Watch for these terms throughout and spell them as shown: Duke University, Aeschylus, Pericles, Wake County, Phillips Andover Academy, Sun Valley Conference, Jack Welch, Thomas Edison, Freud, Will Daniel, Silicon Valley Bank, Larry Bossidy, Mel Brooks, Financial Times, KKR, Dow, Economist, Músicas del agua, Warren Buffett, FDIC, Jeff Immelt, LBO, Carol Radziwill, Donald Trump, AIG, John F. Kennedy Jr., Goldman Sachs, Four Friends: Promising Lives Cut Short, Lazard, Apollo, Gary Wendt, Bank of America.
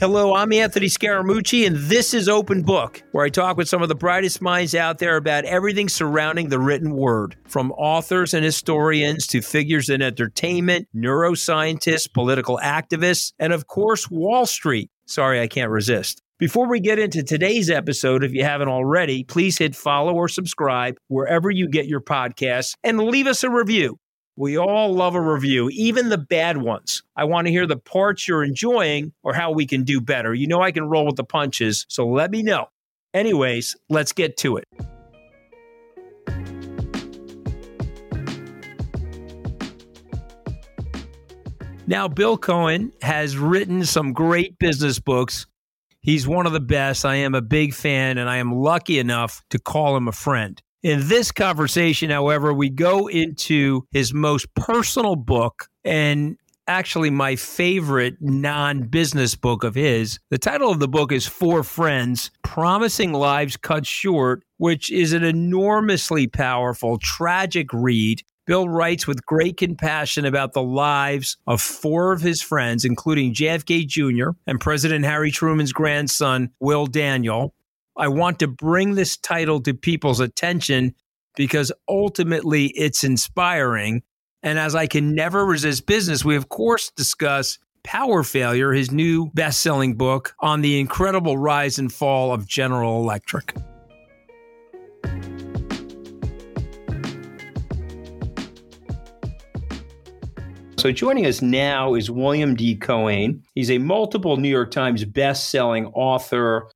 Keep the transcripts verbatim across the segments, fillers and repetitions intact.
Hello, I'm Anthony Scaramucci, and this is Open Book, where I talk with some of the brightest minds out there about everything surrounding the written word, from authors and historians to figures in entertainment, neuroscientists, political activists, and of course, Wall Street. Sorry, I can't resist. Before we get into today's episode, if you haven't already, please hit follow or subscribe wherever you get your podcasts and leave us a review. We all love a review, even the bad ones. I want to hear the parts you're enjoying or how we can do better. You know I can roll with the punches, so let me know. Anyways, let's get to it. Now, Bill Cohen has written some great business books. He's one of the best. I am a big fan, and I am lucky enough to call him a friend. In this conversation, however, we go into his most personal book and actually my favorite non-business book of his. The title of the book is Four Friends, Promising Lives Cut Short, which is an enormously powerful, tragic read. Bill writes with great compassion about the lives of four of his friends, including J F K Junior and President Harry Truman's grandson, Will Daniel. I want to bring this title to people's attention because ultimately it's inspiring. And as I Can Never Resist Business, we of course discuss Power Failure, his new best-selling book on the incredible rise and fall of General Electric. So joining us now is William D. Cohan. He's a multiple New York Times best-selling author,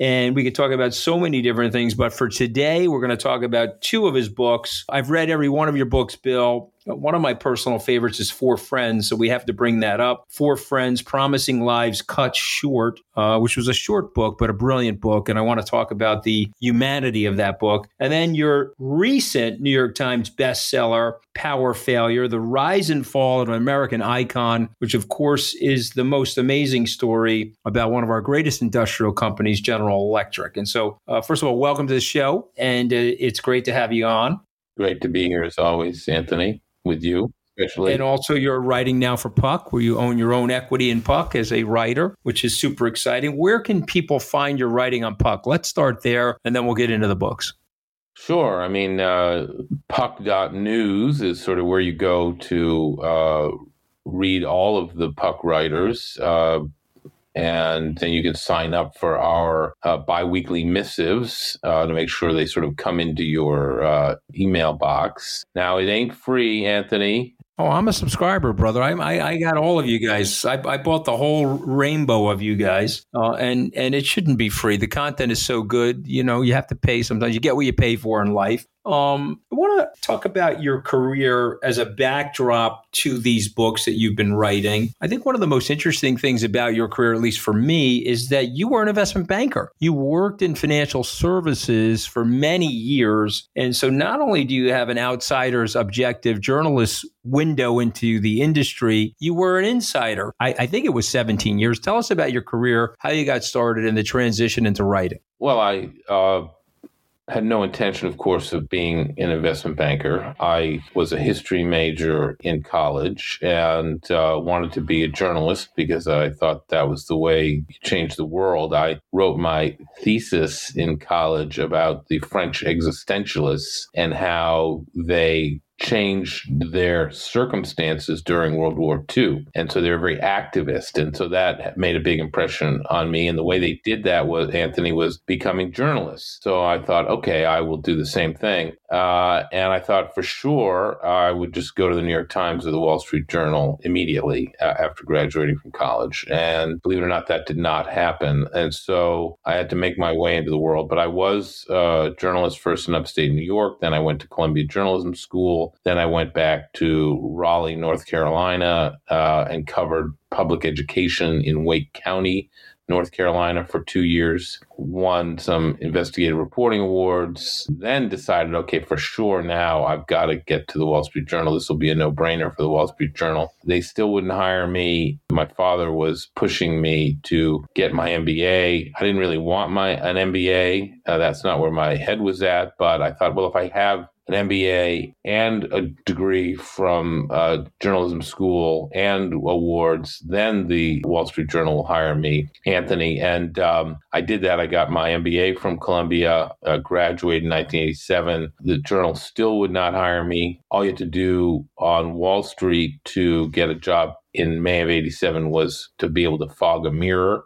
and we could talk about so many different things. But for today, we're going to talk about two of his books. I've read every one of your books, Bill. One of my personal favorites is Four Friends, so we have to bring that up. Four Friends, Promising Lives Cut Short, uh, which was a short book, but a brilliant book. And I want to talk about the humanity of that book. And then your recent New York Times bestseller, Power Failure, The Rise and Fall of an American Icon, which of course is the most amazing story about one of our greatest industrial companies, General Electric. And so, uh, first of all, welcome to the show. And uh, it's great to have you on. Great to be here as always, Anthony. With you, especially. And also you're writing now for Puck, where you own your own equity in Puck as a writer, which is super exciting. Where can people find your writing on Puck? Let's start there, and then we'll get into the books. Sure. I mean, uh, Puck dot news is sort of where you go to uh, read all of the Puck writers, uh, and then you can sign up for our uh, biweekly missives uh, to make sure they sort of come into your uh, email box. Now, it ain't free, Anthony. Oh, I'm a subscriber, brother. I I, I got all of you guys. I, I bought the whole rainbow of you guys, uh, and, and it shouldn't be free. The content is so good. You know, you have to pay sometimes. You get what you pay for in life. Um, I want to talk about your career as a backdrop to these books that you've been writing. I think one of the most interesting things about your career, at least for me, is that you were an investment banker. You worked in financial services for many years. And so not only do you have an outsider's objective journalist window into the industry, you were an insider. I, I think it was seventeen years. Tell us about your career, how you got started, and the transition into writing. Well, I... Uh... had no intention, of course, of being an investment banker. I was a history major in college and uh, wanted to be a journalist because I thought that was the way you change the world. I wrote my thesis in college about the French existentialists and how they changed their circumstances during World War Two. And so they're very activist. And so that made a big impression on me. And the way they did that was, Anthony, was becoming journalists. So I thought, okay, I will do the same thing. Uh, and I thought for sure I would just go to the New York Times or the Wall Street Journal immediately uh, after graduating from college. And believe it or not, that did not happen. And so I had to make my way into the world. But I was a journalist first in upstate New York. Then I went to Columbia Journalism School. Then I went back to Raleigh, North Carolina, uh, and covered public education in Wake County, North Carolina for two years, won some investigative reporting awards, then decided, okay, for sure now I've got to get to the Wall Street Journal. This will be a no-brainer for the Wall Street Journal. They still wouldn't hire me. My father was pushing me to get my M B A. I didn't really want my an M B A. Uh, that's not where my head was at, but I thought, well, if I have an M B A and a degree from uh, journalism school and awards. Then the Wall Street Journal will hire me, Anthony. And um, I did that. I got my M B A from Columbia, uh, graduated in nineteen eighty-seven. The Journal still would not hire me. All you had to do on Wall Street to get a job in May of eighty-seven was to be able to fog a mirror.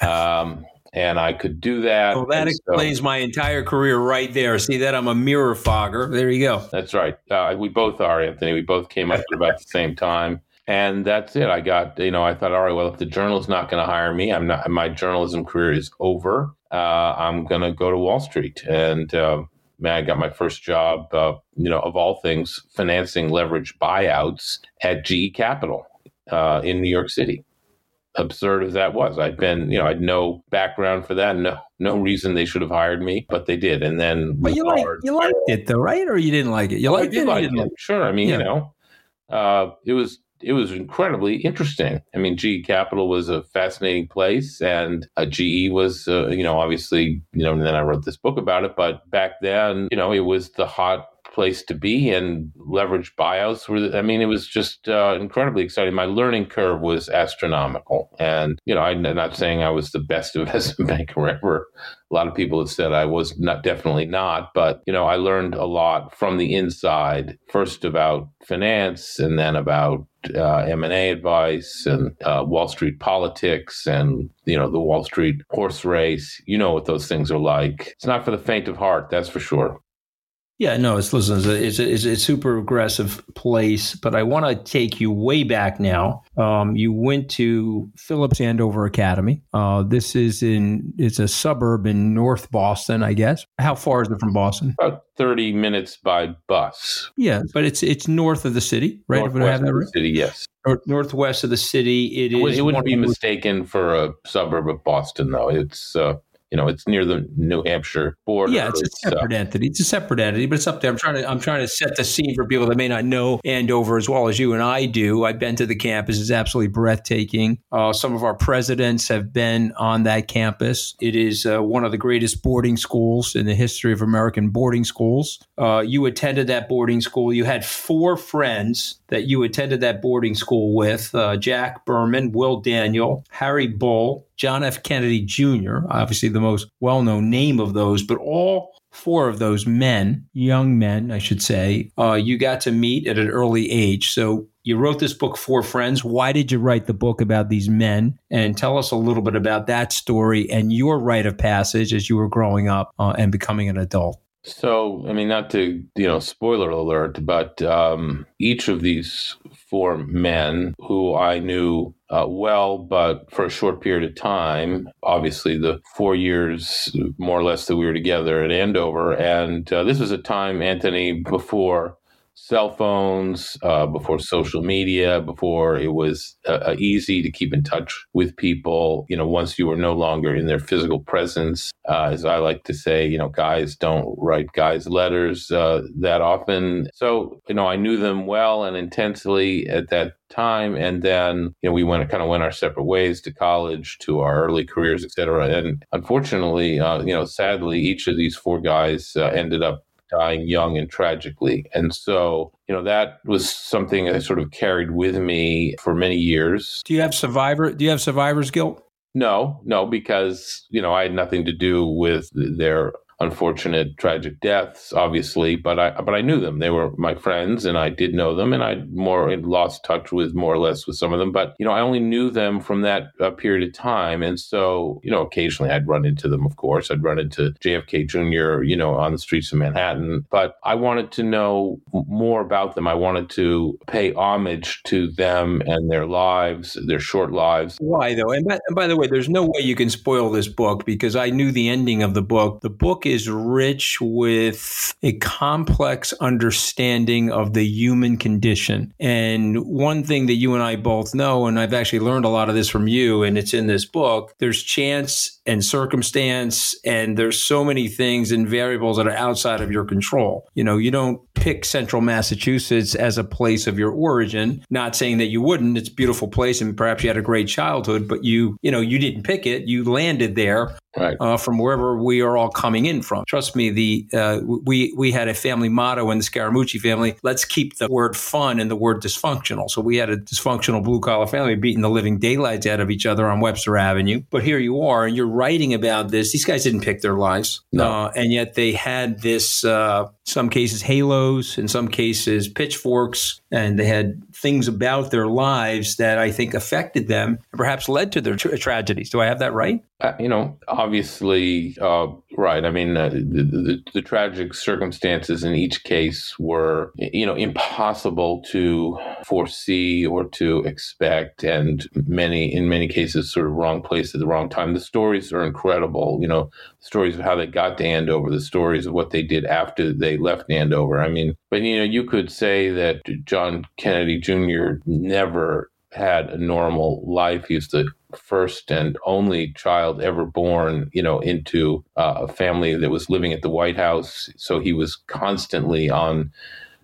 Um And I could do that. Well, that so, explains my entire career right there. See that? I'm a mirror fogger. There you go. That's right. Uh, we both are, Anthony. We both came up at about the same time. And that's it. I got, you know, I thought, all right, well, if the journal's not going to hire me, I'm not, my journalism career is over. Uh, I'm going to go to Wall Street. And, uh, man, I got my first job, uh, you know, of all things, financing leverage buyouts at G E Capital uh, in New York City. Absurd as that was. I'd been, you know, I'd no background for that. No, no reason they should have hired me, but they did. And then, but you, like, you liked it though, right? Or you didn't like it? You liked it? Like it. Sure. I mean, yeah. you know, uh, it was, it was incredibly interesting. I mean, G E Capital was a fascinating place, and uh, G E was, uh, you know, obviously, you know, and then I wrote this book about it, but back then, you know, it was the hot place to be, and leverage buyouts were, I mean, it was just uh, incredibly exciting. My learning curve was astronomical. And, you know, I'm not saying I was the best investment banker ever. A lot of people have said I was not, definitely not, but, you know, I learned a lot from the inside, first about finance, and then about uh, M and A advice, and uh, Wall Street politics, and, you know, the Wall Street horse race. You know what those things are like. It's not for the faint of heart, that's for sure. Yeah, no, it's listen, it's a, it's, a, it's a super aggressive place, but I want to take you way back now. Um, you went to Phillips Andover Academy. Uh, this is in, it's a suburb in North Boston, I guess. How far is it from Boston? About thirty minutes by bus. Yeah, but it's it's north of the city, right? Northwest I have that right? of the city, yes. Northwest of the city. It, it is. It wouldn't be mistaken for a suburb of Boston, though. It's... Uh, You know, it's near the New Hampshire border. Yeah, it's a separate so. entity. It's a separate entity, but it's up there. I'm trying to I'm trying to set the scene for people that may not know Andover as well as you and I do. I've been to the campus. It's absolutely breathtaking. Uh, some of our presidents have been on that campus. It is uh, one of the greatest boarding schools in the history of American boarding schools. Uh, you attended that boarding school. You had four friends that you attended that boarding school with, uh, Jack Berman, Will Daniel, Harry Bull, John F. Kennedy Junior, obviously the most well-known name of those, but all four of those men, young men, I should say, uh, you got to meet at an early age. So you wrote this book, Four Friends. Why did you write the book about these men? And tell us a little bit about that story and your rite of passage as you were growing up uh, and becoming an adult. So, I mean, not to, you know, spoiler alert, but um, each of these four men who I knew uh, well, but for a short period of time, obviously the four years, more or less, that we were together at Andover. And uh, this was a time, Anthony, before cell phones, uh, before social media, before it was uh, easy to keep in touch with people, you know, once you were no longer in their physical presence. Uh, as I like to say, you know, guys don't write guys letters uh, that often. So, you know, I knew them well and intensely at that time. And then, you know, we went kind of went our separate ways to college, to our early careers, et cetera. And unfortunately, uh, you know, sadly, each of these four guys uh, ended up dying young and tragically. And so, you know, that was something that sort of carried with me for many years. Do you have survivor? Do you have survivor's guilt? No, no, because, you know, I had nothing to do with their unfortunate, tragic deaths, obviously, but I but I knew them. They were my friends, and I did know them, and I more had lost touch with more or less with some of them. But, you know, I only knew them from that uh, period of time. And so, you know, occasionally I'd run into them, of course. I'd run into J F K Junior, you know, on the streets of Manhattan. But I wanted to know more about them. I wanted to pay homage to them and their lives, their short lives. Why, though? And by, and by the way, there's no way you can spoil this book, because I knew the ending of the book. The book is rich with a complex understanding of the human condition. And one thing that you and I both know, and I've actually learned a lot of this from you, and it's in this book, there's chance and circumstance, and there's so many things and variables that are outside of your control. You know, you don't pick central Massachusetts as a place of your origin, not saying that you wouldn't. It's a beautiful place, and perhaps you had a great childhood, but you, you know, you didn't pick it. You landed there. right. uh, from wherever we are all coming in from. Trust me, the uh, we we had a family motto in the Scaramucci family: let's keep the word fun and the word dysfunctional. So we had a dysfunctional blue-collar family beating the living daylights out of each other on Webster Avenue. But here you are, and you're writing about this. These guys didn't pick their lives. No. Uh, and yet they had this, uh, some cases halos, in some cases pitchforks, and they had things about their lives that I think affected them and perhaps led to their tra- tragedies. Do I have that right? Uh, you know, obviously, uh, right. I mean, uh, the, the, the tragic circumstances in each case were, you know, impossible to foresee or to expect, and many, in many cases, sort of wrong place at the wrong time. The stories are incredible. You know, the stories of how they got to Andover, the stories of what they did after they left Andover. I mean, but you know, you could say that John Kennedy Junior never had a normal life. He was the first and only child ever born, you know, into uh, a family that was living at the White House. So he was constantly on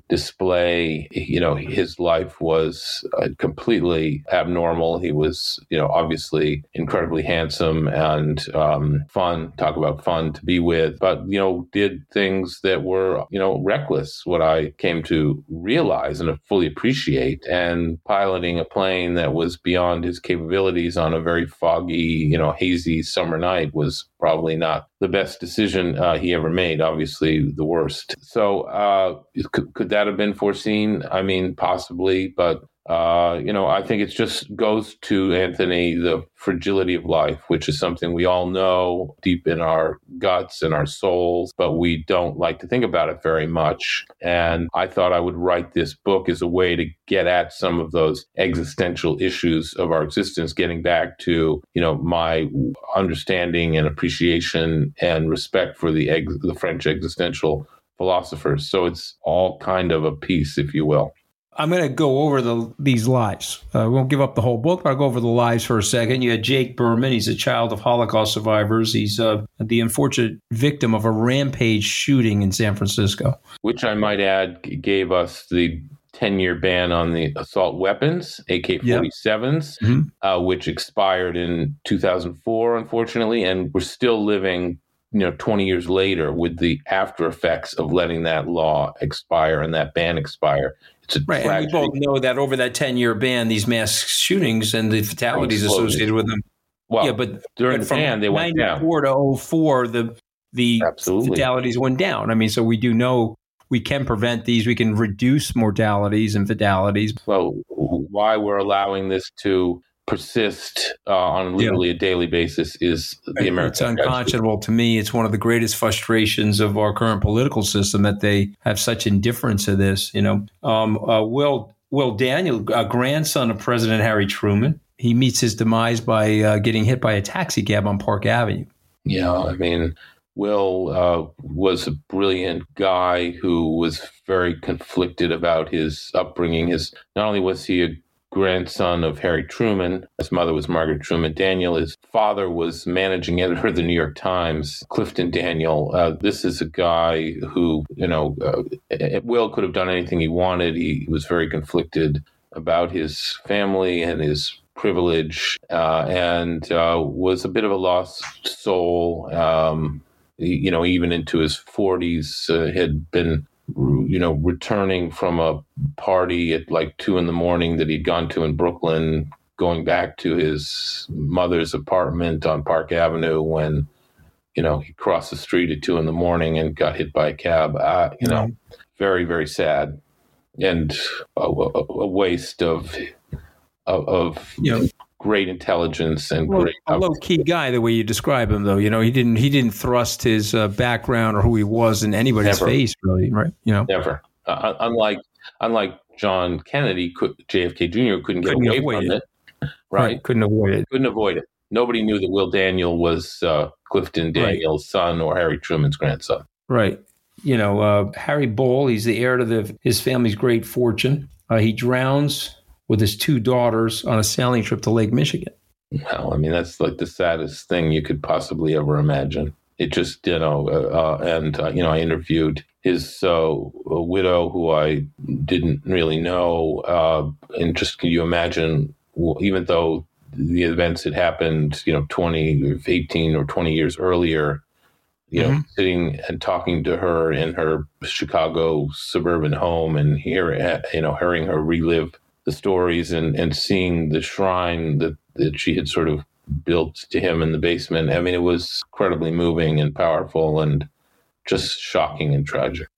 display. You know, his life was uh, completely abnormal. He was, you know, obviously incredibly handsome and um, fun, talk about fun to be with, but, you know, did things that were, you know, reckless, what I came to realize and fully appreciate, and piloting a plane that was beyond his capabilities on a very foggy, you know, hazy summer night was probably not the best decision uh, he ever made, obviously the worst. So uh, could, could that have been foreseen? I mean, possibly, but, uh, you know, I think it just goes to, Anthony, the fragility of life, which is something we all know deep in our guts and our souls, but we don't like to think about it very much. And I thought I would write this book as a way to get at some of those existential issues of our existence, getting back to, you know, my understanding and appreciation and respect for the ex- the French existential philosophers. So it's all kind of a piece, if you will. I'm going to go over the, these lives. I uh, won't give up the whole book, but I'll go over the lives for a second. You had Jack Berman. He's a child of Holocaust survivors. He's uh, the unfortunate victim of a rampage shooting in San Francisco, which I might add gave us the ten-year ban on the assault weapons, A K forty-sevens, yep. mm-hmm. uh, which expired in two thousand four, unfortunately, and we're still living, you know, twenty years later with the after effects of letting that law expire and that ban expire. Right, and we both know that over that ten-year ban, these mass shootings and the fatalities associated with them. Well, yeah, but during but the ban, they went down. ninety-four to oh four, the the Absolutely. fatalities went down. I mean, so we do know we can prevent these. We can reduce mortalities and fatalities. Well, why we're allowing this to persist uh, on literally yeah. a daily basis is the American. It's unconscionable to me. It's one of the greatest frustrations of our current political system that they have such indifference to this. You know, um, uh, Will Will Daniel, a grandson of President Harry Truman, he meets his demise by uh, getting hit by a taxi cab on Park Avenue. Yeah, I mean, Will uh, was a brilliant guy who was very conflicted about his upbringing. His not only was he a grandson of Harry Truman. His mother was Margaret Truman Daniel. His father was managing editor of the New York Times, Clifton Daniel. Uh, this is a guy who, you know, uh, Will could have done anything he wanted. He was very conflicted about his family and his privilege uh, and uh, was a bit of a lost soul. Um, you know, even into his forties, uh, had been you know, returning from a party at like two in the morning that he'd gone to in Brooklyn, going back to his mother's apartment on Park Avenue when, you know, he crossed the street at two in the morning and got hit by a cab. Uh, you know, very, very sad and a, a waste of, of, of yeah. great intelligence and well, great. A low key guy, the way you describe him, though, you know, he didn't he didn't thrust his uh, background or who he was in anybody's never. face, really, right? You know, never. Uh, unlike unlike John Kennedy, could, J F K Junior couldn't get couldn't away avoid from it, it right? right? Couldn't avoid it. Couldn't avoid it. Nobody knew that Will Daniel was uh, Clifton Daniel's right. son or Harry Truman's grandson, right? You know, uh, Harry Bull. He's the heir to the, his family's great fortune. Uh, he drowns with his two daughters on a sailing trip to Lake Michigan. Well, I mean, that's like the saddest thing you could possibly ever imagine. It just, you know, uh, uh, and, uh, you know, I interviewed his uh, widow, who I didn't really know. Uh, and just, can you imagine, even though the events that happened, you know, twenty, eighteen or twenty years earlier, you mm-hmm. know, sitting and talking to her in her Chicago suburban home and hear, you know, hearing her relive the stories and, and seeing the shrine that, that she had sort of built to him in the basement. I mean, it was incredibly moving and powerful and just shocking and tragic.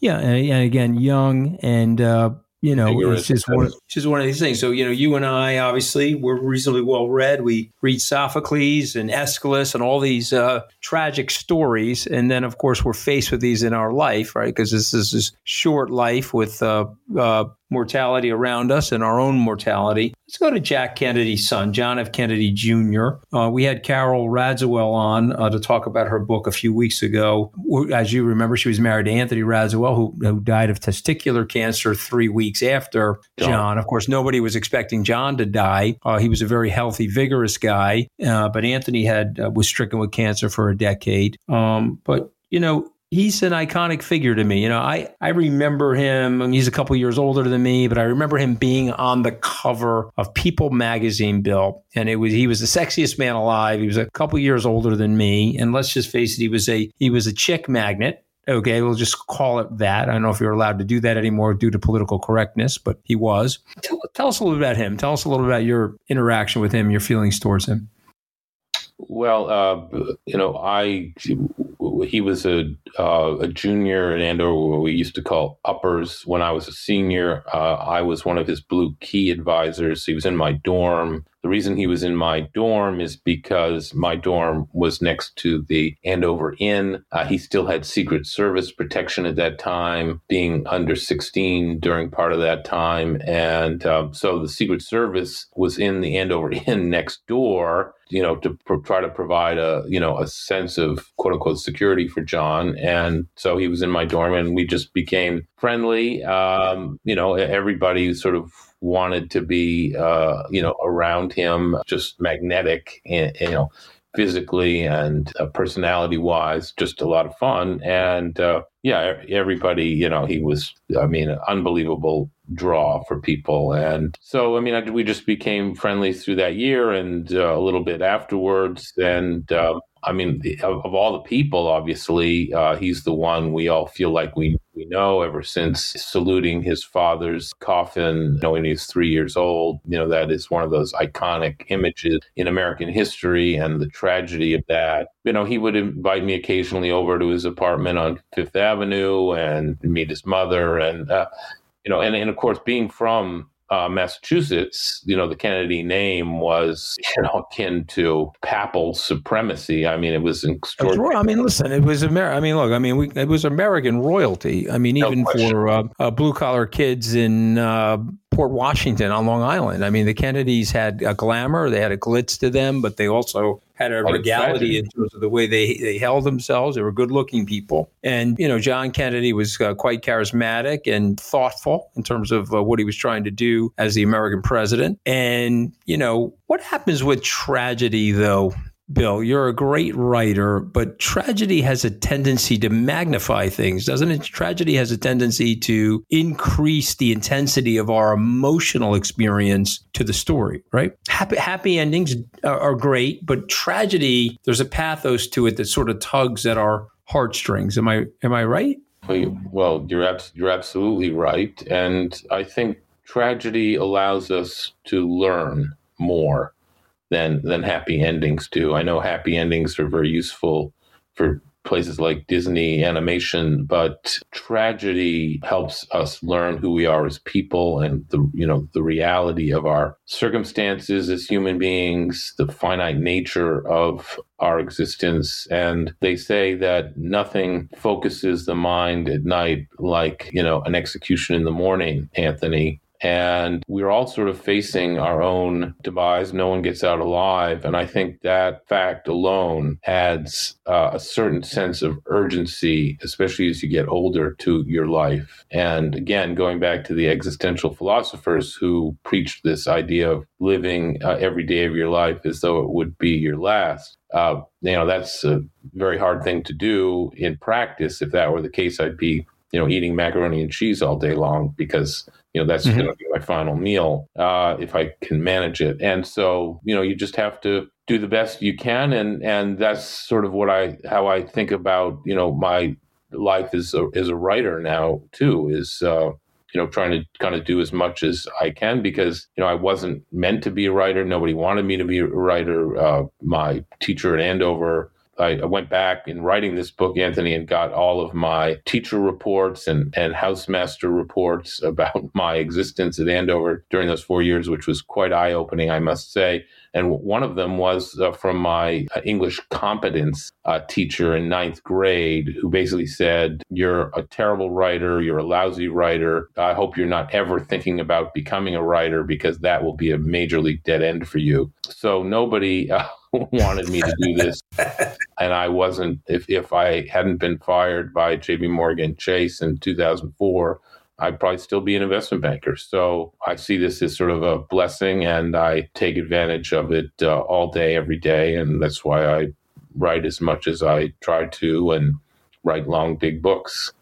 Yeah. And again, young and, uh, you know, it's just one, of, just one of these things. So, you know, you and I, obviously, we're reasonably well read. We read Sophocles and Aeschylus and all these uh, tragic stories. And then, of course, we're faced with these in our life, right? Because this is this short life with uh, uh, mortality around us and our own mortality. Let's go to Jack Kennedy's son, John F. Kennedy Junior Uh, we had Carol Radziwill on uh, to talk about her book a few weeks ago. As you remember, she was married to Anthony Radziwill, who, who died of testicular cancer three weeks after John. John. Of course, nobody was expecting John to die. Uh, he was a very healthy, vigorous guy, uh, but Anthony had uh, was stricken with cancer for a decade. Um, but, you know, he's an iconic figure to me. You know, I, I remember him. I mean, he's a couple years older than me, but I remember him being on the cover of People magazine, Bill. And it was he was the sexiest man alive. He was a couple years older than me. And let's just face it, he was a he was a chick magnet. Okay, we'll just call it that. I don't know if you're allowed to do that anymore due to political correctness, but he was. Tell, tell us a little bit about him. Tell us a little bit about your interaction with him, your feelings towards him. Well, uh, you know, I he was a uh, a junior at Andover, what we used to call uppers. When I was a senior, uh, I was one of his blue key advisors. He was in my dorm. The reason he was in my dorm is because my dorm was next to the Andover Inn. Uh, he still had Secret Service protection at that time, being under sixteen during part of that time. And um, so the Secret Service was in the Andover Inn next door, you know, to pro- try to provide a, you know, a sense of quote unquote security for John. And so he was in my dorm and we just became friendly. Um, you know, everybody sort of wanted to be, uh, you know, around him, just magnetic, and, you know, physically and uh, personality-wise, just a lot of fun. And uh, yeah, everybody, you know, he was, I mean, an unbelievable draw for people. And so, I mean, I, we just became friendly through that year and uh, a little bit afterwards. And uh, I mean, of, of all the people, obviously, uh, he's the one we all feel like we we know ever since saluting his father's coffin, you know, when he's three years old. You know, that is one of those iconic images in American history and the tragedy of that. You know, he would invite me occasionally over to his apartment on Fifth Avenue and meet his mother. And, uh, you know, and, and of course, being from Uh, Massachusetts, you know, the Kennedy name was, you know, akin to papal supremacy. I mean, it was extraordinary. I mean, listen, it was America. I mean, look, I mean, we, it was American royalty. I mean, even no for uh, uh, blue collar kids in uh, Port Washington on Long Island. I mean, the Kennedys had a glamour, they had a glitz to them, but they also had a regality in terms of the way they, they held themselves. They were good-looking people. And, you know, John Kennedy was uh, quite charismatic and thoughtful in terms of uh, what he was trying to do as the American president. And, you know, what happens with tragedy, though, Bill? You're a great writer, but tragedy has a tendency to magnify things, doesn't it? Tragedy has a tendency to increase the intensity of our emotional experience to the story, right? Happy, happy endings are, are great, but tragedy, there's a pathos to it that sort of tugs at our heartstrings. Am I am I right? Well, you're abs- you're absolutely right, and I think tragedy allows us to learn more Than, than happy endings do. I know happy endings are very useful for places like Disney animation, but tragedy helps us learn who we are as people and the, you know, the reality of our circumstances as human beings, the finite nature of our existence. And they say that nothing focuses the mind at night like, you know, an execution in the morning, Anthony. And we're all sort of facing our own demise. No one gets out alive. And I think that fact alone adds uh, a certain sense of urgency, especially as you get older, to your life. And again, going back to the existential philosophers who preached this idea of living uh, every day of your life as though it would be your last. Uh, you know, that's a very hard thing to do in practice. If that were the case, I'd be you know, eating macaroni and cheese all day long because, you know, that's mm-hmm. going to be my final meal uh, if I can manage it. And so, you know, you just have to do the best you can. And and that's sort of what I how I think about, you know, my life as a, as a writer now, too, is, uh, you know, trying to kind of do as much as I can because, you know, I wasn't meant to be a writer. Nobody wanted me to be a writer. Uh, my teacher at Andover, I, I went back in writing this book, Anthony, and got all of my teacher reports and, and housemaster reports about my existence at Andover during those four years, which was quite eye-opening, I must say. And one of them was uh, from my uh, English competence uh, teacher in ninth grade, who basically said, you're a terrible writer, you're a lousy writer. I hope you're not ever thinking about becoming a writer because that will be a major league dead end for you. So nobody uh, wanted me to do this. And I wasn't, if, if I hadn't been fired by J P Morgan Chase in two thousand four, I'd probably still be an investment banker. So I see this as sort of a blessing and I take advantage of it uh, all day, every day. And that's why I write as much as I try to and write long, big books.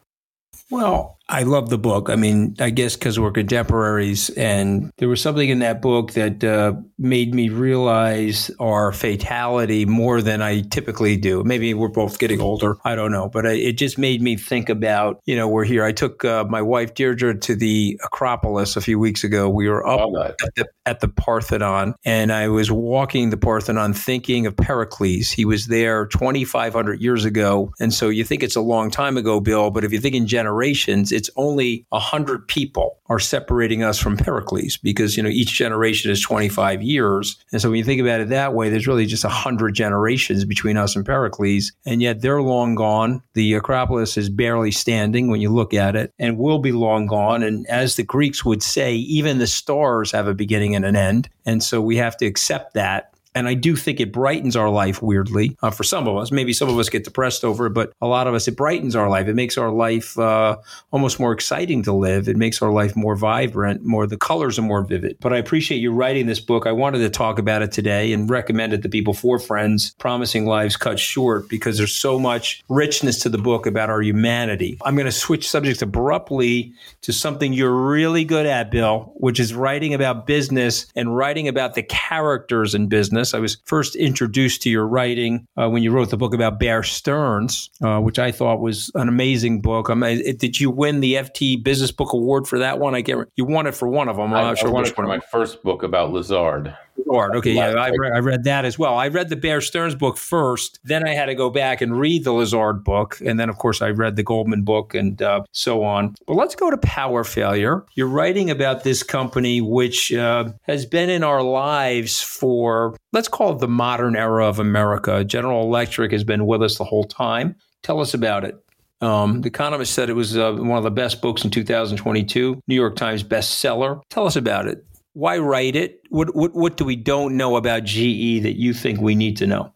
Well, I love the book. I mean, I guess because we're contemporaries and there was something in that book that uh, made me realize our fatality more than I typically do. Maybe we're both getting older. I don't know. But I, it just made me think about, you know, we're here. I took uh, my wife, Deirdre, to the Acropolis a few weeks ago. We were up at the, at the Parthenon and I was walking the Parthenon thinking of Pericles. He was there twenty-five hundred years ago. And so you think it's a long time ago, Bill, but if you think in general, it's only one hundred people are separating us from Pericles because, you know, each generation is twenty-five years. And so when you think about it that way, there's really just one hundred generations between us and Pericles. And yet they're long gone. The Acropolis is barely standing when you look at it and will be long gone. And as the Greeks would say, even the stars have a beginning and an end. And so we have to accept that. And I do think it brightens our life, weirdly, uh, for some of us. Maybe some of us get depressed over it, but a lot of us, it brightens our life. It makes our life uh, almost more exciting to live. It makes our life more vibrant, more the colors are more vivid. But I appreciate you writing this book. I wanted to talk about it today and recommend it to people for friends, Promising Lives Cut Short, because there's so much richness to the book about our humanity. I'm going to switch subjects abruptly to something you're really good at, Bill, which is writing about business and writing about the characters in business. I was first introduced to your writing uh, when you wrote the book about Bear Stearns, uh, which I thought was an amazing book. I mean, it, did you win the F T Business Book Award for that one? I get you won it for one of them. I'm I, not sure I won which it for one. My first book about Lazard. Lazard. Okay, yeah, I, re- I read that as well. I read the Bear Stearns book first, then I had to go back and read the Lazard book, and then of course I read the Goldman book and uh, so on. But let's go to Power Failure. You're writing about this company which uh, has been in our lives for. Let's call it the modern era of America. General Electric has been with us the whole time. Tell us about it. Um, the Economist said it was uh, one of the best books in two thousand twenty-two, New York Times bestseller. Tell us about it. Why write it? What, what, what do we don't know about G E that you think we need to know?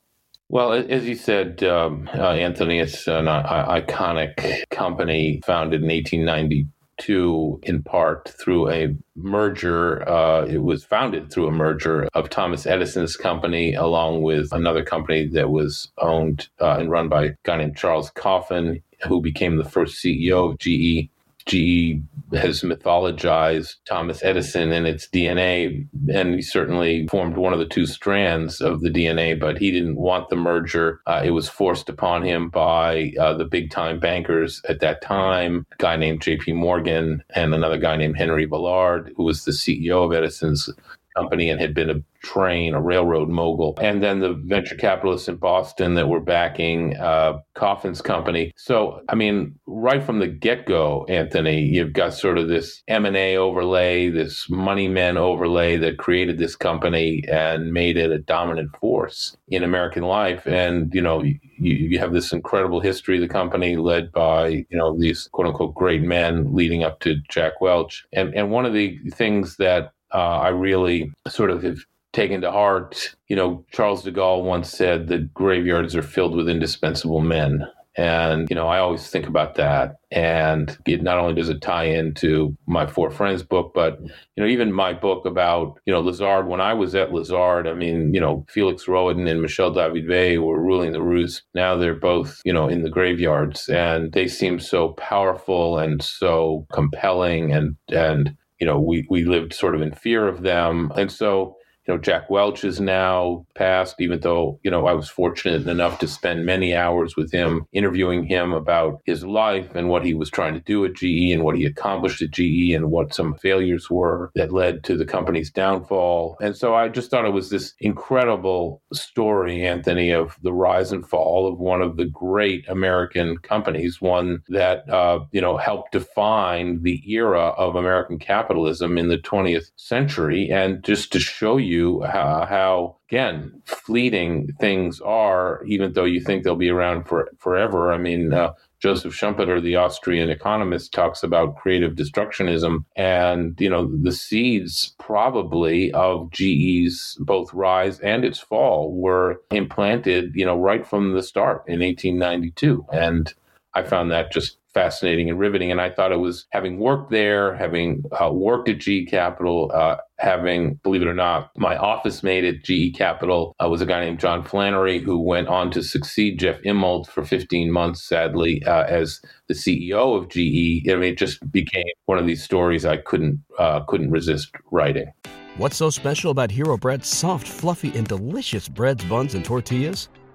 Well, as you said, um, uh, Anthony, it's an uh, iconic company founded in eighteen ninety-two. To in part through a merger. Uh, it was founded through a merger of Thomas Edison's company along with another company that was owned uh, and run by a guy named Charles Coffin, who became the first C E O of G E. G E has mythologized Thomas Edison in its D N A, and he certainly formed one of the two strands of the D N A, but he didn't want the merger. Uh, it was forced upon him by uh, the big-time bankers at that time, a guy named J P Morgan and another guy named Henry Villard, who was the C E O of Edison's company and had been a train, a railroad mogul, and then the venture capitalists in Boston that were backing uh, Coffin's company. So, I mean, right from the get-go, Anthony, you've got sort of this M and A overlay, this money men overlay that created this company and made it a dominant force in American life. And, you know, you, you have this incredible history of the company led by, you know, these quote-unquote great men leading up to Jack Welch. And, and one of the things that Uh, I really sort of have taken to heart, you know, Charles de Gaulle once said that graveyards are filled with indispensable men. And, you know, I always think about that. And it not only does it tie into my Four Friends book, but, you know, even my book about, you know, Lazard, when I was at Lazard, I mean, you know, Felix Roedin and Michel David-Bay were ruling the roost. Now they're both, you know, in the graveyards, and they seem so powerful and so compelling. And, and, you know, we, we lived sort of in fear of them. And so, you know, Jack Welch is now passed, even though, you know, I was fortunate enough to spend many hours with him, interviewing him about his life and what he was trying to do at G E and what he accomplished at G E and what some failures were that led to the company's downfall. And so I just thought it was this incredible story, Anthony, of the rise and fall of one of the great American companies, one that, uh, you know, helped define the era of American capitalism in the twentieth century. And just to show you Uh, how, again, fleeting things are, even though you think they'll be around for forever. I mean, uh, Joseph Schumpeter, the Austrian economist, talks about creative destructionism, and, you know, the seeds probably of G E's both rise and its fall were implanted, you know, right from the start in eighteen ninety-two. And I found that just fascinating and riveting. And I thought it was, having worked there, having uh, worked at G E Capital, uh, having, believe it or not, my office mate at G E Capital uh, was a guy named John Flannery, who went on to succeed Jeff Immelt for fifteen months, sadly, uh, as the C E O of G E. I mean, it just became one of these stories I couldn't uh, couldn't resist writing. What's so special about Hero Bread's soft, fluffy, and delicious breads, buns, and tortillas?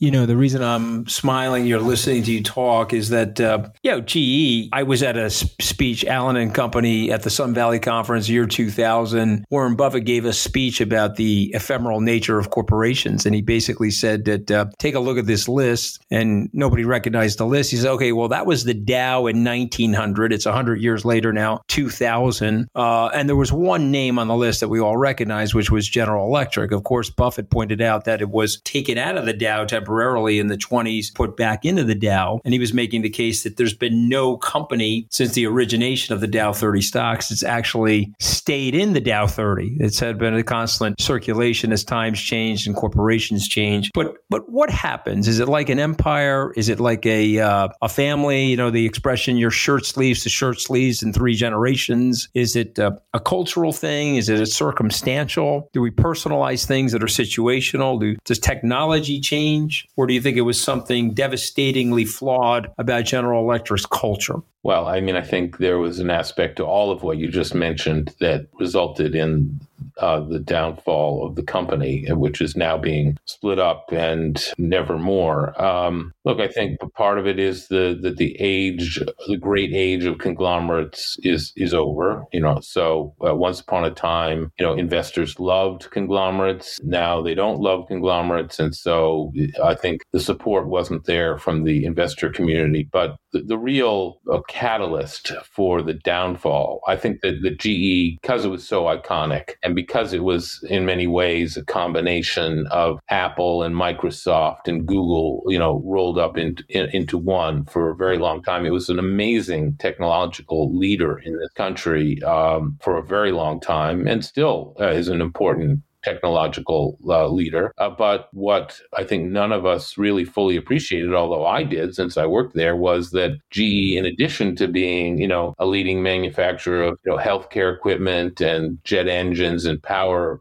You know, the reason I'm smiling, you're listening to you talk, is that, uh, you know, G E, I was at a speech, Allen and Company, at the Sun Valley Conference, year two thousand. Warren Buffett gave a speech about the ephemeral nature of corporations. And he basically said that, uh, take a look at this list. And nobody recognized the list. He said, okay, well, that was the Dow in nineteen hundred. It's one hundred years later now, two thousand. Uh, and there was one name on the list that we all recognized, which was General Electric. Of course, Buffett pointed out that it was taken out of the Dow temporarily. temporarily in the twenties, put back into the Dow. And he was making the case that there's been no company since the origination of the Dow thirty stocks that's actually stayed in the Dow thirty. It's had been a constant circulation as times changed and corporations change. But but what happens? Is it like an empire? Is it like a uh, a family? You know, the expression, your shirt sleeves to shirt sleeves in three generations. Is it uh, a cultural thing? Is it a circumstantial? Do we personalize things that are situational? Do, does technology change? Or do you think it was something devastatingly flawed about General Electric's culture? Well, I mean, I think there was an aspect to all of what you just mentioned that resulted in uh, the downfall of the company, which is now being split up and never more. Um, look, I think part of it is the that the age, the great age of conglomerates is is over. You know, so uh, once upon a time, you know, investors loved conglomerates. Now they don't love conglomerates, and so I think the support wasn't there from the investor community. But the, the real uh, catalyst for the downfall, I think that the G E, because it was so iconic, and because it was in many ways a combination of Apple and Microsoft and Google, you know, rolled up in, in, into one for a very long time. It was an amazing technological leader in this country um, for a very long time, and still uh, is an important technological uh, leader. Uh, but what I think none of us really fully appreciated, although I did since I worked there, was that G E, in addition to being, you know, a leading manufacturer of, you know, healthcare equipment and jet engines and power,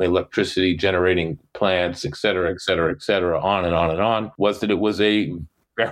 electricity generating plants, et cetera, et cetera, et cetera, on and on and on, was that it was a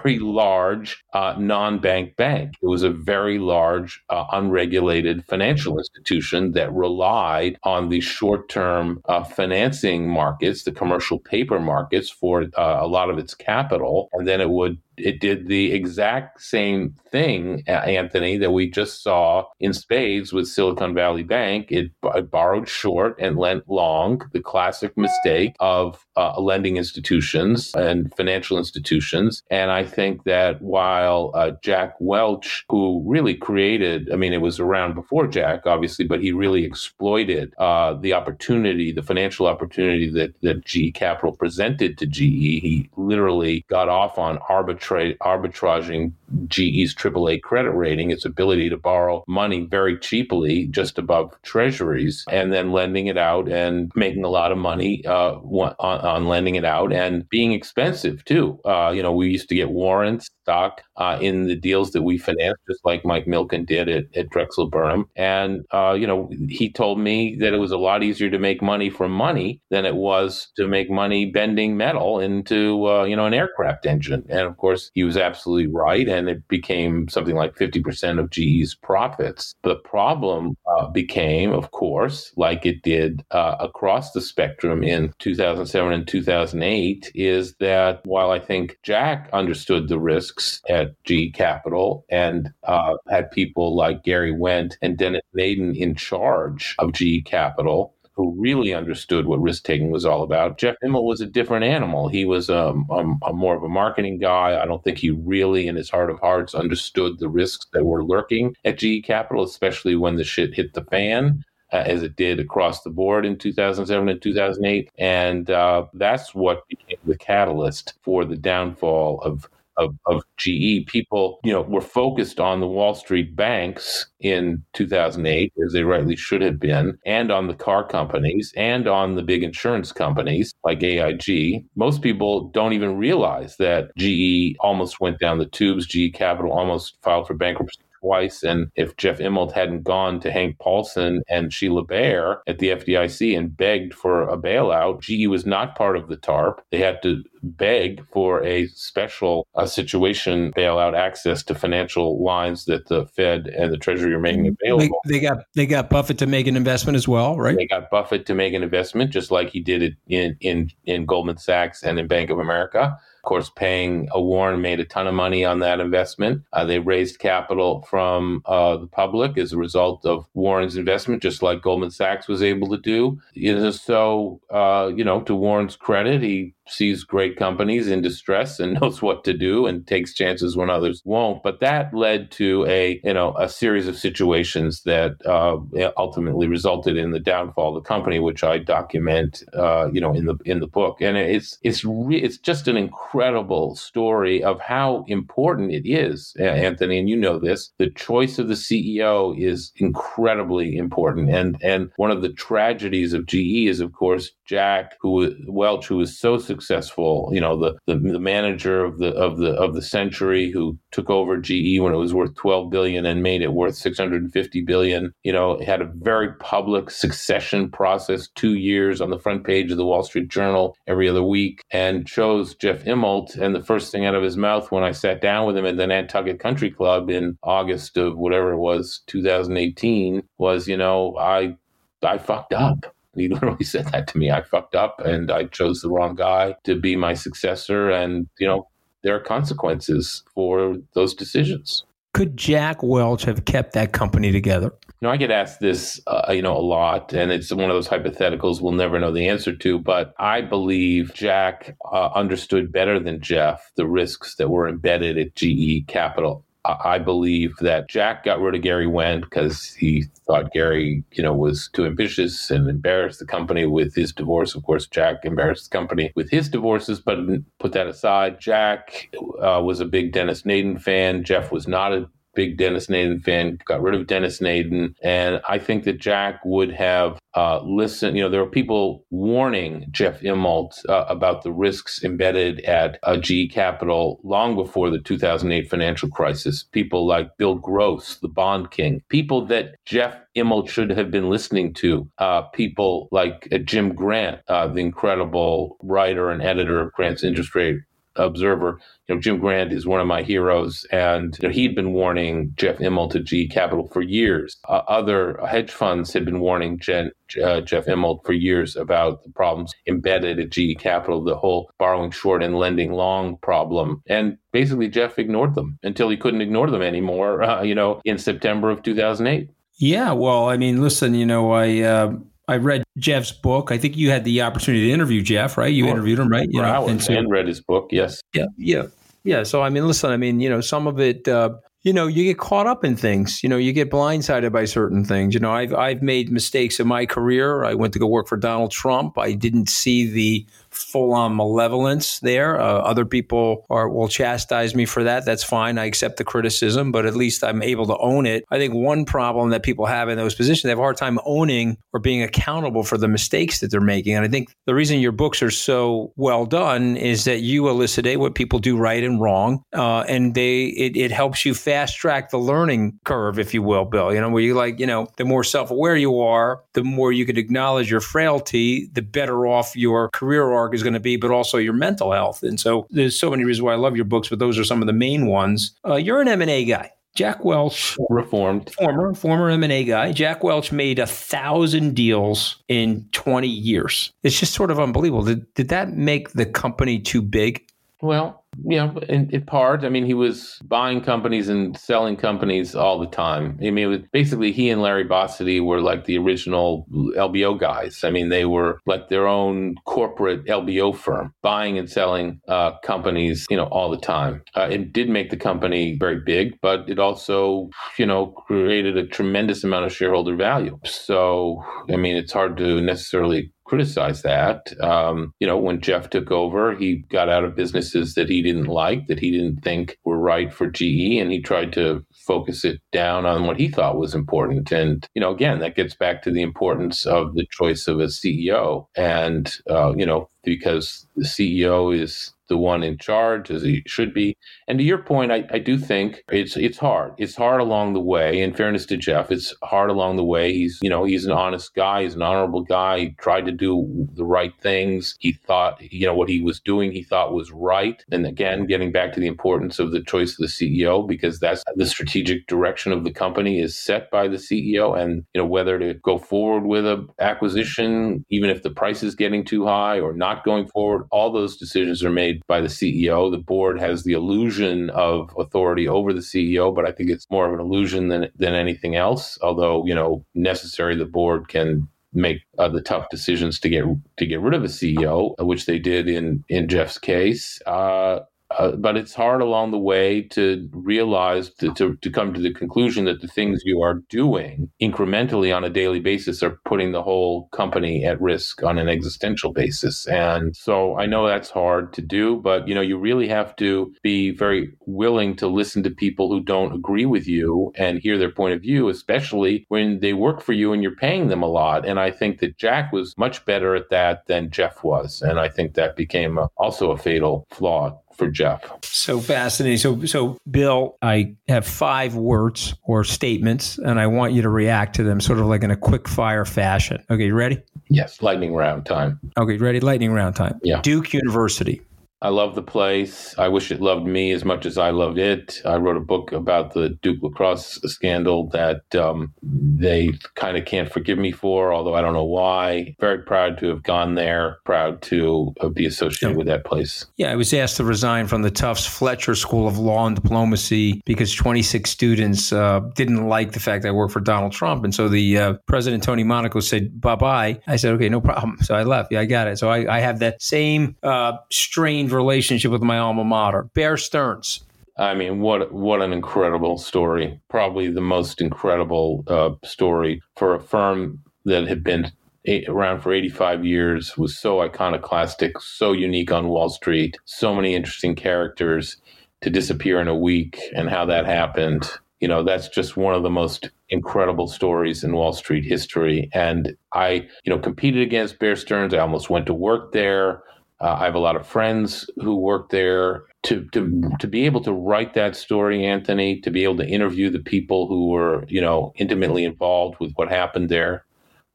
very large uh, non-bank bank. It was a very large uh, unregulated financial institution that relied on the short-term uh, financing markets, the commercial paper markets, for uh, a lot of its capital. And then it would it did the exact same thing, Anthony, that we just saw in spades with Silicon Valley Bank. It, it borrowed short and lent long, the classic mistake of uh, lending institutions and financial institutions. And I think that while uh, Jack Welch, who really created, I mean, it was around before Jack, obviously, but he really exploited uh, the opportunity, the financial opportunity that, that G E Capital presented to G E. He literally got off on arbitrage. arbitraging G E's triple A credit rating, its ability to borrow money very cheaply, just above treasuries, and then lending it out and making a lot of money uh, on, on lending it out and being expensive too. Uh, you know, we used to get warrants, stock uh, in the deals that we financed, just like Mike Milken did at, at Drexel Burnham. And, uh, you know, he told me that it was a lot easier to make money from money than it was to make money bending metal into, uh, you know, an aircraft engine. And of course, course, he was absolutely right, and it became something like fifty percent of G E's profits. The problem uh, became, of course, like it did uh, across the spectrum in two thousand seven and two thousand eight, is that while I think Jack understood the risks at G E Capital and uh, had people like Gary Wendt and Dennis Nayden in charge of G E Capital, who really understood what risk-taking was all about. Jeff Immelt was a different animal. He was um, um, a more of a marketing guy. I don't think he really, in his heart of hearts, understood the risks that were lurking at G E Capital, especially when the shit hit the fan, uh, as it did across the board in two thousand seven and two thousand eight. And uh, that's what became the catalyst for the downfall of Of, of G E. People, you know, were focused on the Wall Street banks in two thousand eight, as they rightly should have been, and on the car companies and on the big insurance companies like A I G. Most people don't even realize that G E almost went down the tubes. G E Capital almost filed for bankruptcy twice. And if Jeff Immelt hadn't gone to Hank Paulson and Sheila Bair at the F D I C and begged for a bailout, G E was not part of the TARP. They had to beg for a special uh, situation bailout, access to financial lines that the Fed and the Treasury are making available. They, they got they got Buffett to make an investment as well, right? They got Buffett to make an investment, just like he did it in in in Goldman Sachs and in Bank of America. Of course, paying a Warren made a ton of money on that investment. Uh, they raised capital from uh, the public as a result of Warren's investment, just like Goldman Sachs was able to do. You know, so, uh, you know, to Warren's credit, he sees great companies in distress and knows what to do and takes chances when others won't. But that led to a, you know, a series of situations that uh, ultimately resulted in the downfall of the company, which I document, uh, you know, in the in the book. And it's it's re- it's just an incredible story of how important it is, Anthony. And you know this. The choice of the C E O is incredibly important. And and one of the tragedies of G E is, of course, Jack who Welch, who is so successful, you know, the, the the manager of the of the of the century, who took over G E when it was worth twelve billion dollars and made it worth six hundred fifty billion dollars. You know, had a very public succession process, two years on the front page of the Wall Street Journal every other week, and chose Jeff Immelt. And the first thing out of his mouth when I sat down with him at the Nantucket Country Club in August of whatever it was, two thousand eighteen, was, you know, I I fucked up. He literally said that to me. I fucked up and I chose the wrong guy to be my successor. And, you know, there are consequences for those decisions. Could Jack Welch have kept that company together? You know, I get asked this, uh, you know, a lot, and it's one of those hypotheticals we'll never know the answer to. But I believe Jack uh, understood better than Jeff the risks that were embedded at G E Capital. I believe that Jack got rid of Gary Wendt because he thought Gary, you know, was too ambitious and embarrassed the company with his divorce. Of course, Jack embarrassed the company with his divorces, but put that aside. Jack uh, was a big Dennis Nayden fan. Jeff was not a big Dennis Nayden fan, got rid of Dennis Nayden. And I think that Jack would have uh, listened. You know, there were people warning Jeff Immelt uh, about the risks embedded at uh, G E Capital long before the two thousand eight financial crisis. People like Bill Gross, the bond king, people that Jeff Immelt should have been listening to, uh, people like uh, Jim Grant, uh, the incredible writer and editor of Grant's Interest Rate observer. You know, Jim Grant is one of my heroes, and you know, he'd been warning Jeff Immelt at G E Capital for years. Uh, other hedge funds had been warning Jen, uh, Jeff Immelt for years about the problems embedded at G E Capital, the whole borrowing short and lending long problem. And basically, Jeff ignored them until he couldn't ignore them anymore, uh, you know, in September of two thousand eight. Yeah, well, I mean, listen, you know, I... Uh... I read Jeff's book. I think you had the opportunity to interview Jeff, right? You sure. interviewed him, right? You know, hours, and, so, and read his book, yes. Yeah, yeah, yeah. So, I mean, listen, I mean, you know, some of it, uh, you know, you get caught up in things. You know, you get blindsided by certain things. You know, I've I've made mistakes in my career. I went to go work for Donald Trump. I didn't see the full-on malevolence there. Uh, other people are will chastise me for that. That's fine. I accept the criticism, but at least I'm able to own it. I think one problem that people have in those positions, they have a hard time owning or being accountable for the mistakes that they're making. And I think the reason your books are so well done is that you elucidate what people do right and wrong, uh, and they it, it helps you fast track the learning curve, if you will, Bill. You know, where you like, you know, the more self-aware you are, the more you can acknowledge your frailty, the better off your career or is going to be, but also your mental health. And so there's so many reasons why I love your books, but those are some of the main ones. Uh, you're an M and A guy. Jack Welch, reformed former former M and A guy. Jack Welch made a thousand deals in twenty years. It's just sort of unbelievable. Did, did that make the company too big? Well, you know, in, in part, I mean, he was buying companies and selling companies all the time. I mean, it was basically he and Larry Bossidy were like the original L B O guys. I mean, they were like their own corporate L B O firm, buying and selling uh, companies, you know, all the time. Uh, it did make the company very big, but it also, you know, created a tremendous amount of shareholder value. So, I mean, it's hard to necessarily criticize that. Um, you know, when Jeff took over, he got out of businesses that he didn't like, that he didn't think were right for G E, and he tried to focus it down on what he thought was important. And, you know, again, that gets back to the importance of the choice of a C E O. And, uh, you know, because the C E O is the one in charge, as he should be. And to your point, I, I do think it's it's hard. It's hard along the way. In fairness to Jeff, it's hard along the way. He's, you know, he's an honest guy. He's an honorable guy. He tried to do the right things. He thought, you know, what he was doing, he thought was right. And again, getting back to the importance of the choice of the C E O, because that's the strategic direction of the company is set by the C E O. And, you know, whether to go forward with an acquisition, even if the price is getting too high or not going forward, all those decisions are made by the C E O. The board has the illusion of authority over the C E O, but I think it's more of an illusion than than anything else. Although, you know, necessary, the board can make uh, the tough decisions to get to get rid of a C E O, which they did in in Jeff's case. Uh, Uh, but it's hard along the way to realize, to, to, to come to the conclusion that the things you are doing incrementally on a daily basis are putting the whole company at risk on an existential basis. And so I know that's hard to do, but, you know, you really have to be very willing to listen to people who don't agree with you and hear their point of view, especially when they work for you and you're paying them a lot. And I think that Jack was much better at that than Jeff was. And I think that became a, also a fatal flaw for Jeff. So fascinating. So, so Bill, I have five words or statements, and I want you to react to them sort of like in a quick fire fashion. Okay, you ready? Yes, lightning round time. Okay, ready? Lightning round time. Yeah. Duke University. I love the place. I wish it loved me as much as I loved it. I wrote a book about the Duke lacrosse scandal that um, they kind of can't forgive me for, although I don't know why. Very proud to have gone there, proud to be associated with that place. Yeah, I was asked to resign from the Tufts Fletcher School of Law and Diplomacy because twenty-six students uh, didn't like the fact that I worked for Donald Trump. And so the uh, President, Tony Monaco, said, bye-bye. I said, okay, no problem. So I left. Yeah, I got it. So I, I have that same uh, strained relationship with my alma mater. Bear Stearns. I mean, what what an incredible story. Probably the most incredible uh, story for a firm that had been eight, around for eighty-five years, was so iconoclastic, so unique on Wall Street, so many interesting characters, to disappear in a week and how that happened. You know, that's just one of the most incredible stories in Wall Street history. And I, you know, competed against Bear Stearns. I almost went to work there. Uh, I have a lot of friends who work there. To, to to be able to write that story, Anthony, to be able to interview the people who were, you know, intimately involved with what happened there,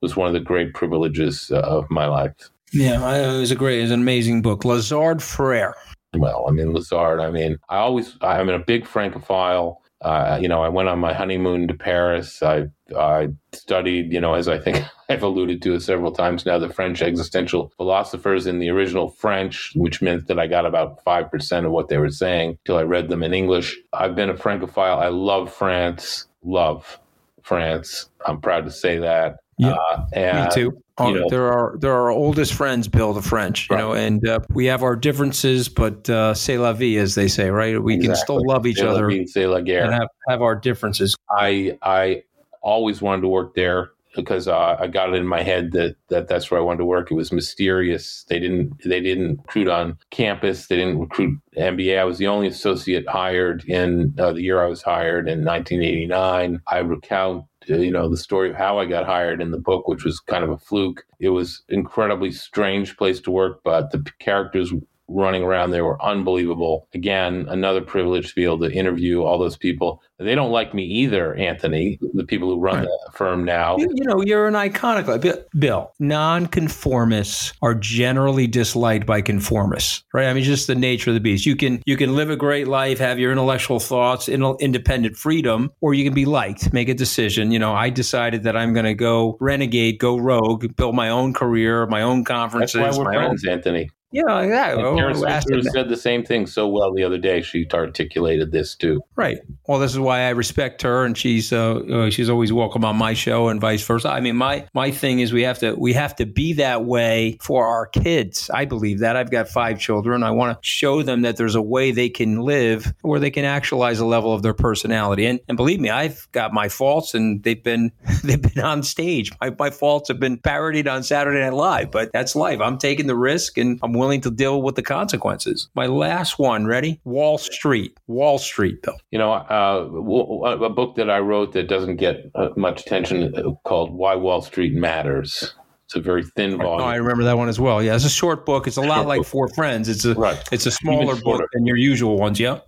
was one of the great privileges uh, of my life. Yeah, it was a great, it was an amazing book. Lazard Frere. well. I mean, Lazard, I mean, I always, I'm a big Francophile. Uh, you know, I went on my honeymoon to Paris. I I studied, you know, as I think I've alluded to it several times now, the French existential philosophers in the original French, which meant that I got about five percent of what they were saying till I read them in English. I've been a Francophile. I love France, love France. I'm proud to say that. Yeah, uh, and, me too. Our, you know, there are there are our oldest friends, Bill, the French, you right. know, and uh, we have our differences, but uh, c'est la vie, as they say, right? We exactly. can still love each c'est other la vie, c'est la guerre. And have, have our differences. I I always wanted to work there because uh, I got it in my head that, that that's where I wanted to work. It was mysterious. They didn't they didn't recruit on campus. They didn't recruit M B A. I was the only associate hired in uh, the year I was hired in nineteen eighty-nine. I recount, you know, the story of how I got hired in the book, which was kind of a fluke. It was an incredibly strange place to work, but the characters running around there were unbelievable. Again, another privilege to be able to interview all those people. They don't like me either, Anthony, the people who run right. the firm now. You, you know, you're an iconoclast. Bill, nonconformists are generally disliked by conformists, right? I mean, just the nature of the beast. You can you can live a great life, have your intellectual thoughts, independent freedom, or you can be liked, make a decision. You know, I decided that I'm going to go renegade, go rogue, build my own career, my own conferences. That's why we're my friends, own- Anthony. Yeah, exactly. Karen said the same thing so well the other day. She articulated this too. Right. Well, this is why I respect her, and she's uh, uh, she's always welcome on my show, and vice versa. I mean, my my thing is we have to we have to be that way for our kids. I believe that. I've got five children. I want to show them that there's a way they can live where they can actualize a level of their personality. And and believe me, I've got my faults, and they've been they've been on stage. My my faults have been parodied on Saturday Night Live, but that's life. I'm taking the risk, and I'm willing to deal with the consequences. My last one, ready? Wall Street. Wall Street, Bill. You know, uh, a book that I wrote that doesn't get much attention called Why Wall Street Matters. It's a very thin volume. Oh, I remember that one as well. Yeah, it's a short book. It's a lot short like book. Four Friends. It's a right. It's a smaller book than your usual ones, yeah?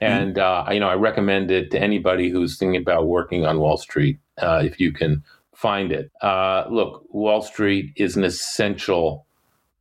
And, mm-hmm. uh, you know, I recommend it to anybody who's thinking about working on Wall Street, uh, if you can find it. Uh, look, Wall Street is an essential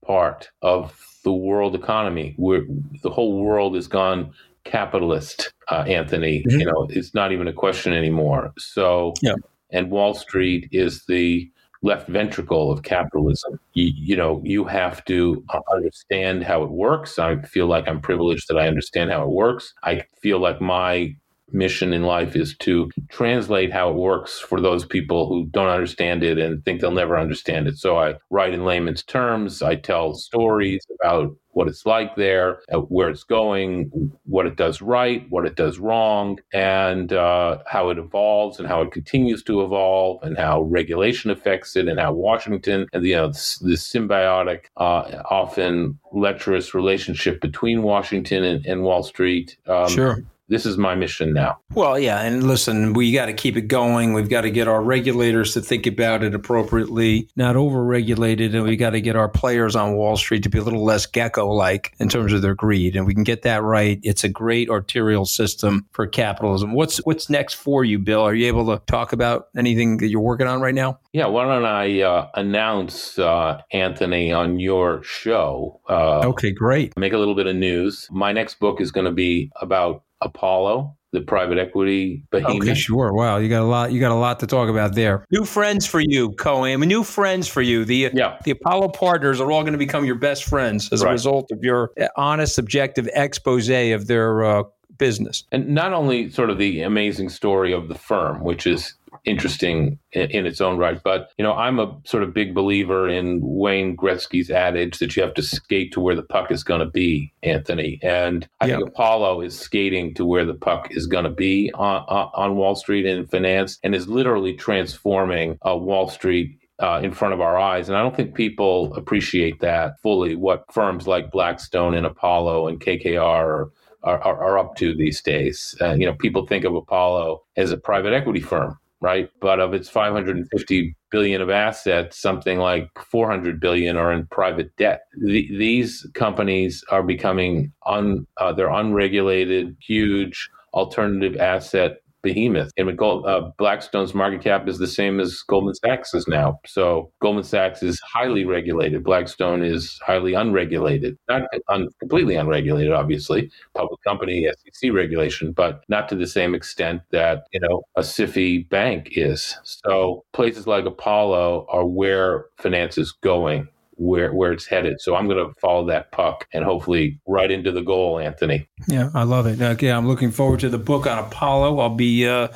part of the world economy. Where the whole world has gone capitalist, uh, Anthony. Mm-hmm. You know, it's not even a question anymore. So, yeah. And Wall Street is the left ventricle of capitalism. You, you know, you have to understand how it works. I feel like I'm privileged that I understand how it works. I feel like my mission in life is to translate how it works for those people who don't understand it and think they'll never understand it. So I write in layman's terms. I tell stories about what it's like there, where it's going, what it does right, what it does wrong, and uh, how it evolves and how it continues to evolve and how regulation affects it and how Washington and the, you know, the symbiotic, uh, often lecherous relationship between Washington and, and Wall Street. Um, sure. This is my mission now. Well, yeah. And listen, we got to keep it going. We've got to get our regulators to think about it appropriately, not overregulated. And we got to get our players on Wall Street to be a little less gecko-like in terms of their greed. And we can get that right. It's a great arterial system for capitalism. What's what's next for you, Bill? Are you able to talk about anything that you're working on right now? Yeah. Why don't I uh, announce, uh, Anthony, on your show? Uh, okay, great. Make a little bit of news. My next book is going to be about Apollo, the private equity behemoth. Okay, sure. Wow, you got a lot. You got a lot to talk about there. New friends for you, Cohen. I mean, new friends for you. The yeah. the Apollo partners are all going to become your best friends as right. a result of your honest, objective expose of their uh, business. And not only sort of the amazing story of the firm, which is interesting in, in its own right, but you know, I'm a sort of big believer in Wayne Gretzky's adage that you have to skate to where the puck is going to be, Anthony. And I yeah. think Apollo is skating to where the puck is going to be on, on, on Wall Street and in finance, and is literally transforming uh, Wall Street Uh, in front of our eyes. And I don't think people appreciate that fully, what firms like Blackstone and Apollo and K K R are, are, are up to these days. Uh, you know, people think of Apollo as a private equity firm, right? But of its five hundred fifty billion of assets, something like four hundred billion are in private debt. The, these companies are becoming, un, uh, they're unregulated, huge alternative asset behemoth. And Gold, uh, Blackstone's market cap is the same as Goldman Sachs is now. So Goldman Sachs is highly regulated. Blackstone is highly unregulated, not un- completely unregulated, obviously, public company, S E C regulation, but not to the same extent that, you know, a SIFI bank is. So places like Apollo are where finance is going, where where it's headed. So I'm going to follow that puck and hopefully right into the goal, Anthony. Yeah, I love it. Okay, I'm looking forward to the book on Apollo. I'll be uh,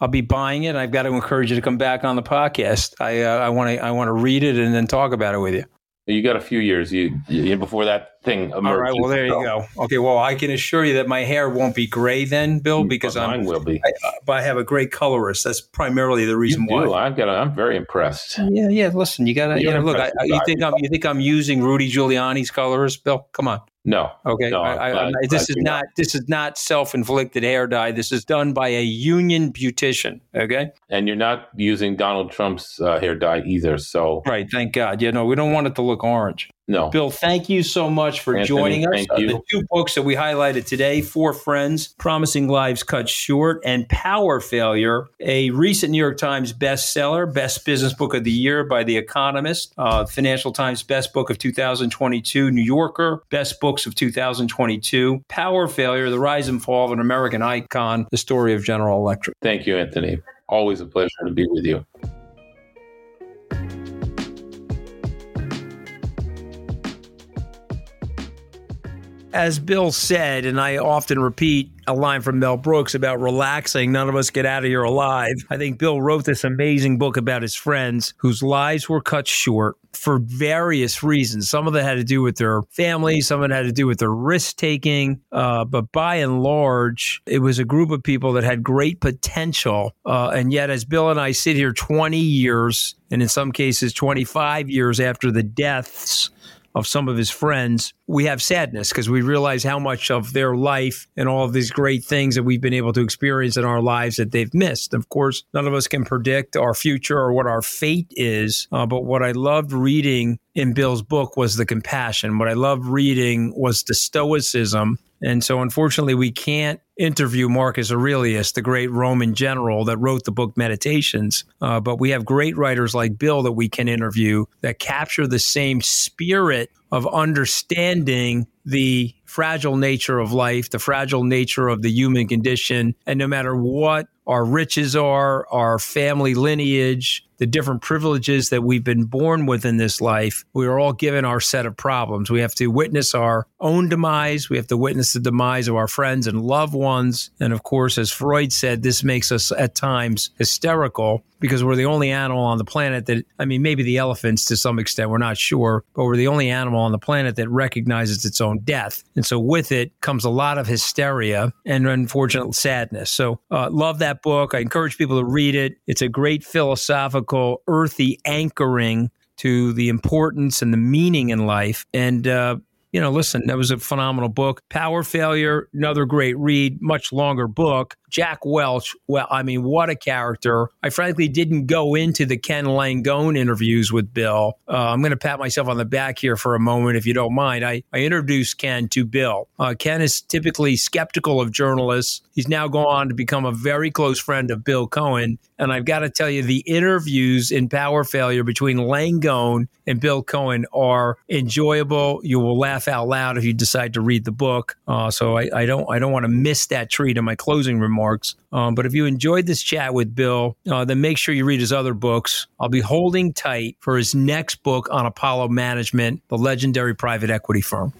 I'll be buying it. I've got to encourage you to come back on the podcast. I uh, I want to I want to read it and then talk about it with you. You got a few years you, you before that thing emerges. All right, well, there you go. Okay, well, I can assure you that my hair won't be gray then, Bill, because mine I'm, will be. I, but I have a great colorist. That's primarily the reason you do. why. I've got. A, I'm very impressed. Yeah, yeah. Listen, you got to. Yeah, look, I, you think I'm. You think I'm using Rudy Giuliani's colorist, Bill? Come on. No. Okay. No, I, I, not, I, this is not, not. This is not self-inflicted hair dye. This is done by a union beautician. Okay. And you're not using Donald Trump's uh, hair dye either. So. Right. Thank God. Yeah. No, we don't want it to look orange. No. Bill, thank you so much for Anthony, joining us. Thank you. The two books that we highlighted today, Four Friends, Promising Lives Cut Short, and Power Failure, a recent New York Times bestseller, Best Business Book of the Year by The Economist, uh, Financial Times Best Book of two thousand twenty-two, New Yorker, Best Books of two thousand twenty-two, Power Failure, The Rise and Fall of an American Icon, The Story of General Electric. Thank you, Anthony. Always a pleasure to be with you. As Bill said, and I often repeat a line from Mel Brooks about relaxing, none of us get out of here alive. I think Bill wrote this amazing book about his friends whose lives were cut short for various reasons. Some of that had to do with their family. Some of it had to do with their risk taking. Uh, but by and large, it was a group of people that had great potential. Uh, and yet, as Bill and I sit here twenty years, and in some cases twenty-five years after the deaths of some of his friends, we have sadness because we realize how much of their life and all of these great things that we've been able to experience in our lives that they've missed. Of course, none of us can predict our future or what our fate is. Uh, but what I loved reading in Bill's book was the compassion. What I loved reading was the stoicism. And so, unfortunately, we can't interview Marcus Aurelius, the great Roman general that wrote the book Meditations. Uh, but we have great writers like Bill that we can interview that capture the same spirit of understanding the fragile nature of life, the fragile nature of the human condition. And no matter what our riches are, our family lineage, the different privileges that we've been born with in this life, we are all given our set of problems. We have to witness our own demise. We have to witness the demise of our friends and loved ones. And of course, as Freud said, this makes us at times hysterical because we're the only animal on the planet that, I mean, maybe the elephants to some extent, we're not sure, but we're the only animal on the planet that recognizes its own death. And so with it comes a lot of hysteria and unfortunate sadness. So uh, love that book. I encourage people to read it. It's a great philosophical, earthy anchoring to the importance and the meaning in life. And, uh, you know, listen, that was a phenomenal book. Power Failure, another great read, much longer book. Jack Welch, well, I mean, what a character. I frankly didn't go into the Ken Langone interviews with Bill. Uh, I'm going to pat myself on the back here for a moment, if you don't mind. I, I introduced Ken to Bill. Uh, Ken is typically skeptical of journalists. He's now gone on to become a very close friend of Bill Cohen. And I've got to tell you, the interviews in Power Failure between Langone and Bill Cohen are enjoyable. You will laugh out loud if you decide to read the book. Uh, so I, I don't I don't want to miss that treat in my closing remarks. Um, but if you enjoyed this chat with Bill, uh, then make sure you read his other books. I'll be holding tight for his next book on Apollo Management, the legendary private equity firm.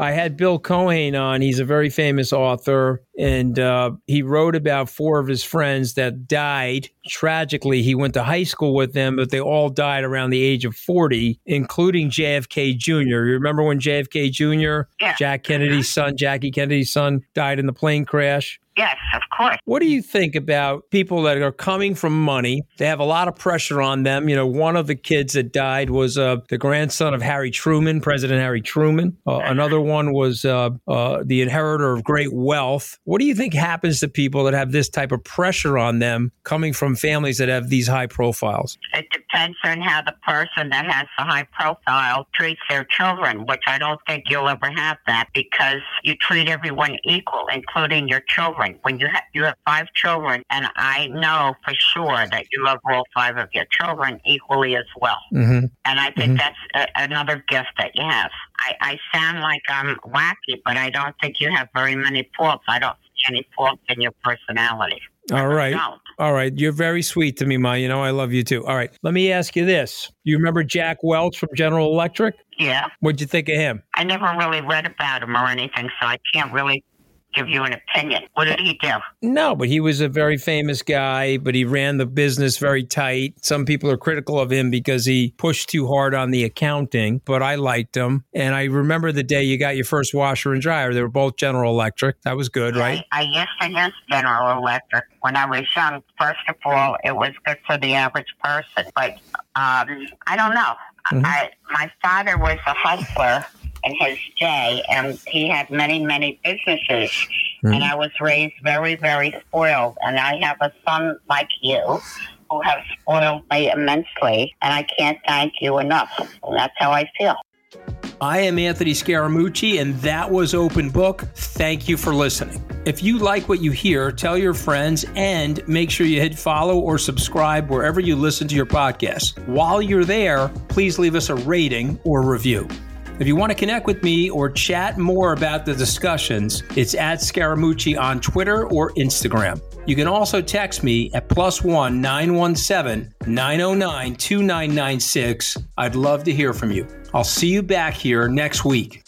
I had Bill Cohan on. He's a very famous author, and uh, he wrote about four of his friends that died. Tragically, he went to high school with them, but they all died around the age of forty, including J F K Junior You remember when J F K Junior, yeah. Jack Kennedy's son, Jackie Kennedy's son, died in the plane crash? Yes, of course. What do you think about people that are coming from money? They have a lot of pressure on them. You know, one of the kids that died was uh, the grandson of Harry Truman, President Harry Truman. Uh, another one was uh, uh, the inheritor of great wealth. What do you think happens to people that have this type of pressure on them coming from families that have these high profiles? It depends on how the person that has the high profile treats their children, which I don't think you'll ever have that, because you treat everyone equal, including your children. When you have, you have five children, and I know for sure that you love all five of your children equally as well. Mm-hmm. And I think mm-hmm. that's a, another gift that you have. I, I sound like I'm wacky, but I don't think you have very many faults. I don't see any faults in your personality. All right. All right. You're very sweet to me, Ma. You know, I love you too. All right. Let me ask you this. You remember Jack Welch from General Electric? Yeah. What'd you think of him? I never really read about him or anything, so I can't really give you an opinion. What did he do? No, but he was a very famous guy, but he ran the business very tight. Some people are critical of him because he pushed too hard on the accounting, but I liked him. And I remember the day you got your first washer and dryer. They were both General Electric. That was good, right? I, I yes, I yes, General Electric. When I was young, first of all, it was good for the average person. But um, I don't know. Mm-hmm. I, my father was a hustler in his day, and he had many, many businesses. Mm-hmm. And I was raised very, very spoiled. And I have a son like you who has spoiled me immensely, and I can't thank you enough. And that's how I feel. I am Anthony Scaramucci, and that was Open Book. Thank you for listening. If you like what you hear, tell your friends and make sure you hit follow or subscribe wherever you listen to your podcast. While you're there, please leave us a rating or review. If you want to connect with me or chat more about the discussions, it's at Scaramucci on Twitter or Instagram. You can also text me at plus one nine one seven nine oh nine two nine nine six. I'd love to hear from you. I'll see you back here next week.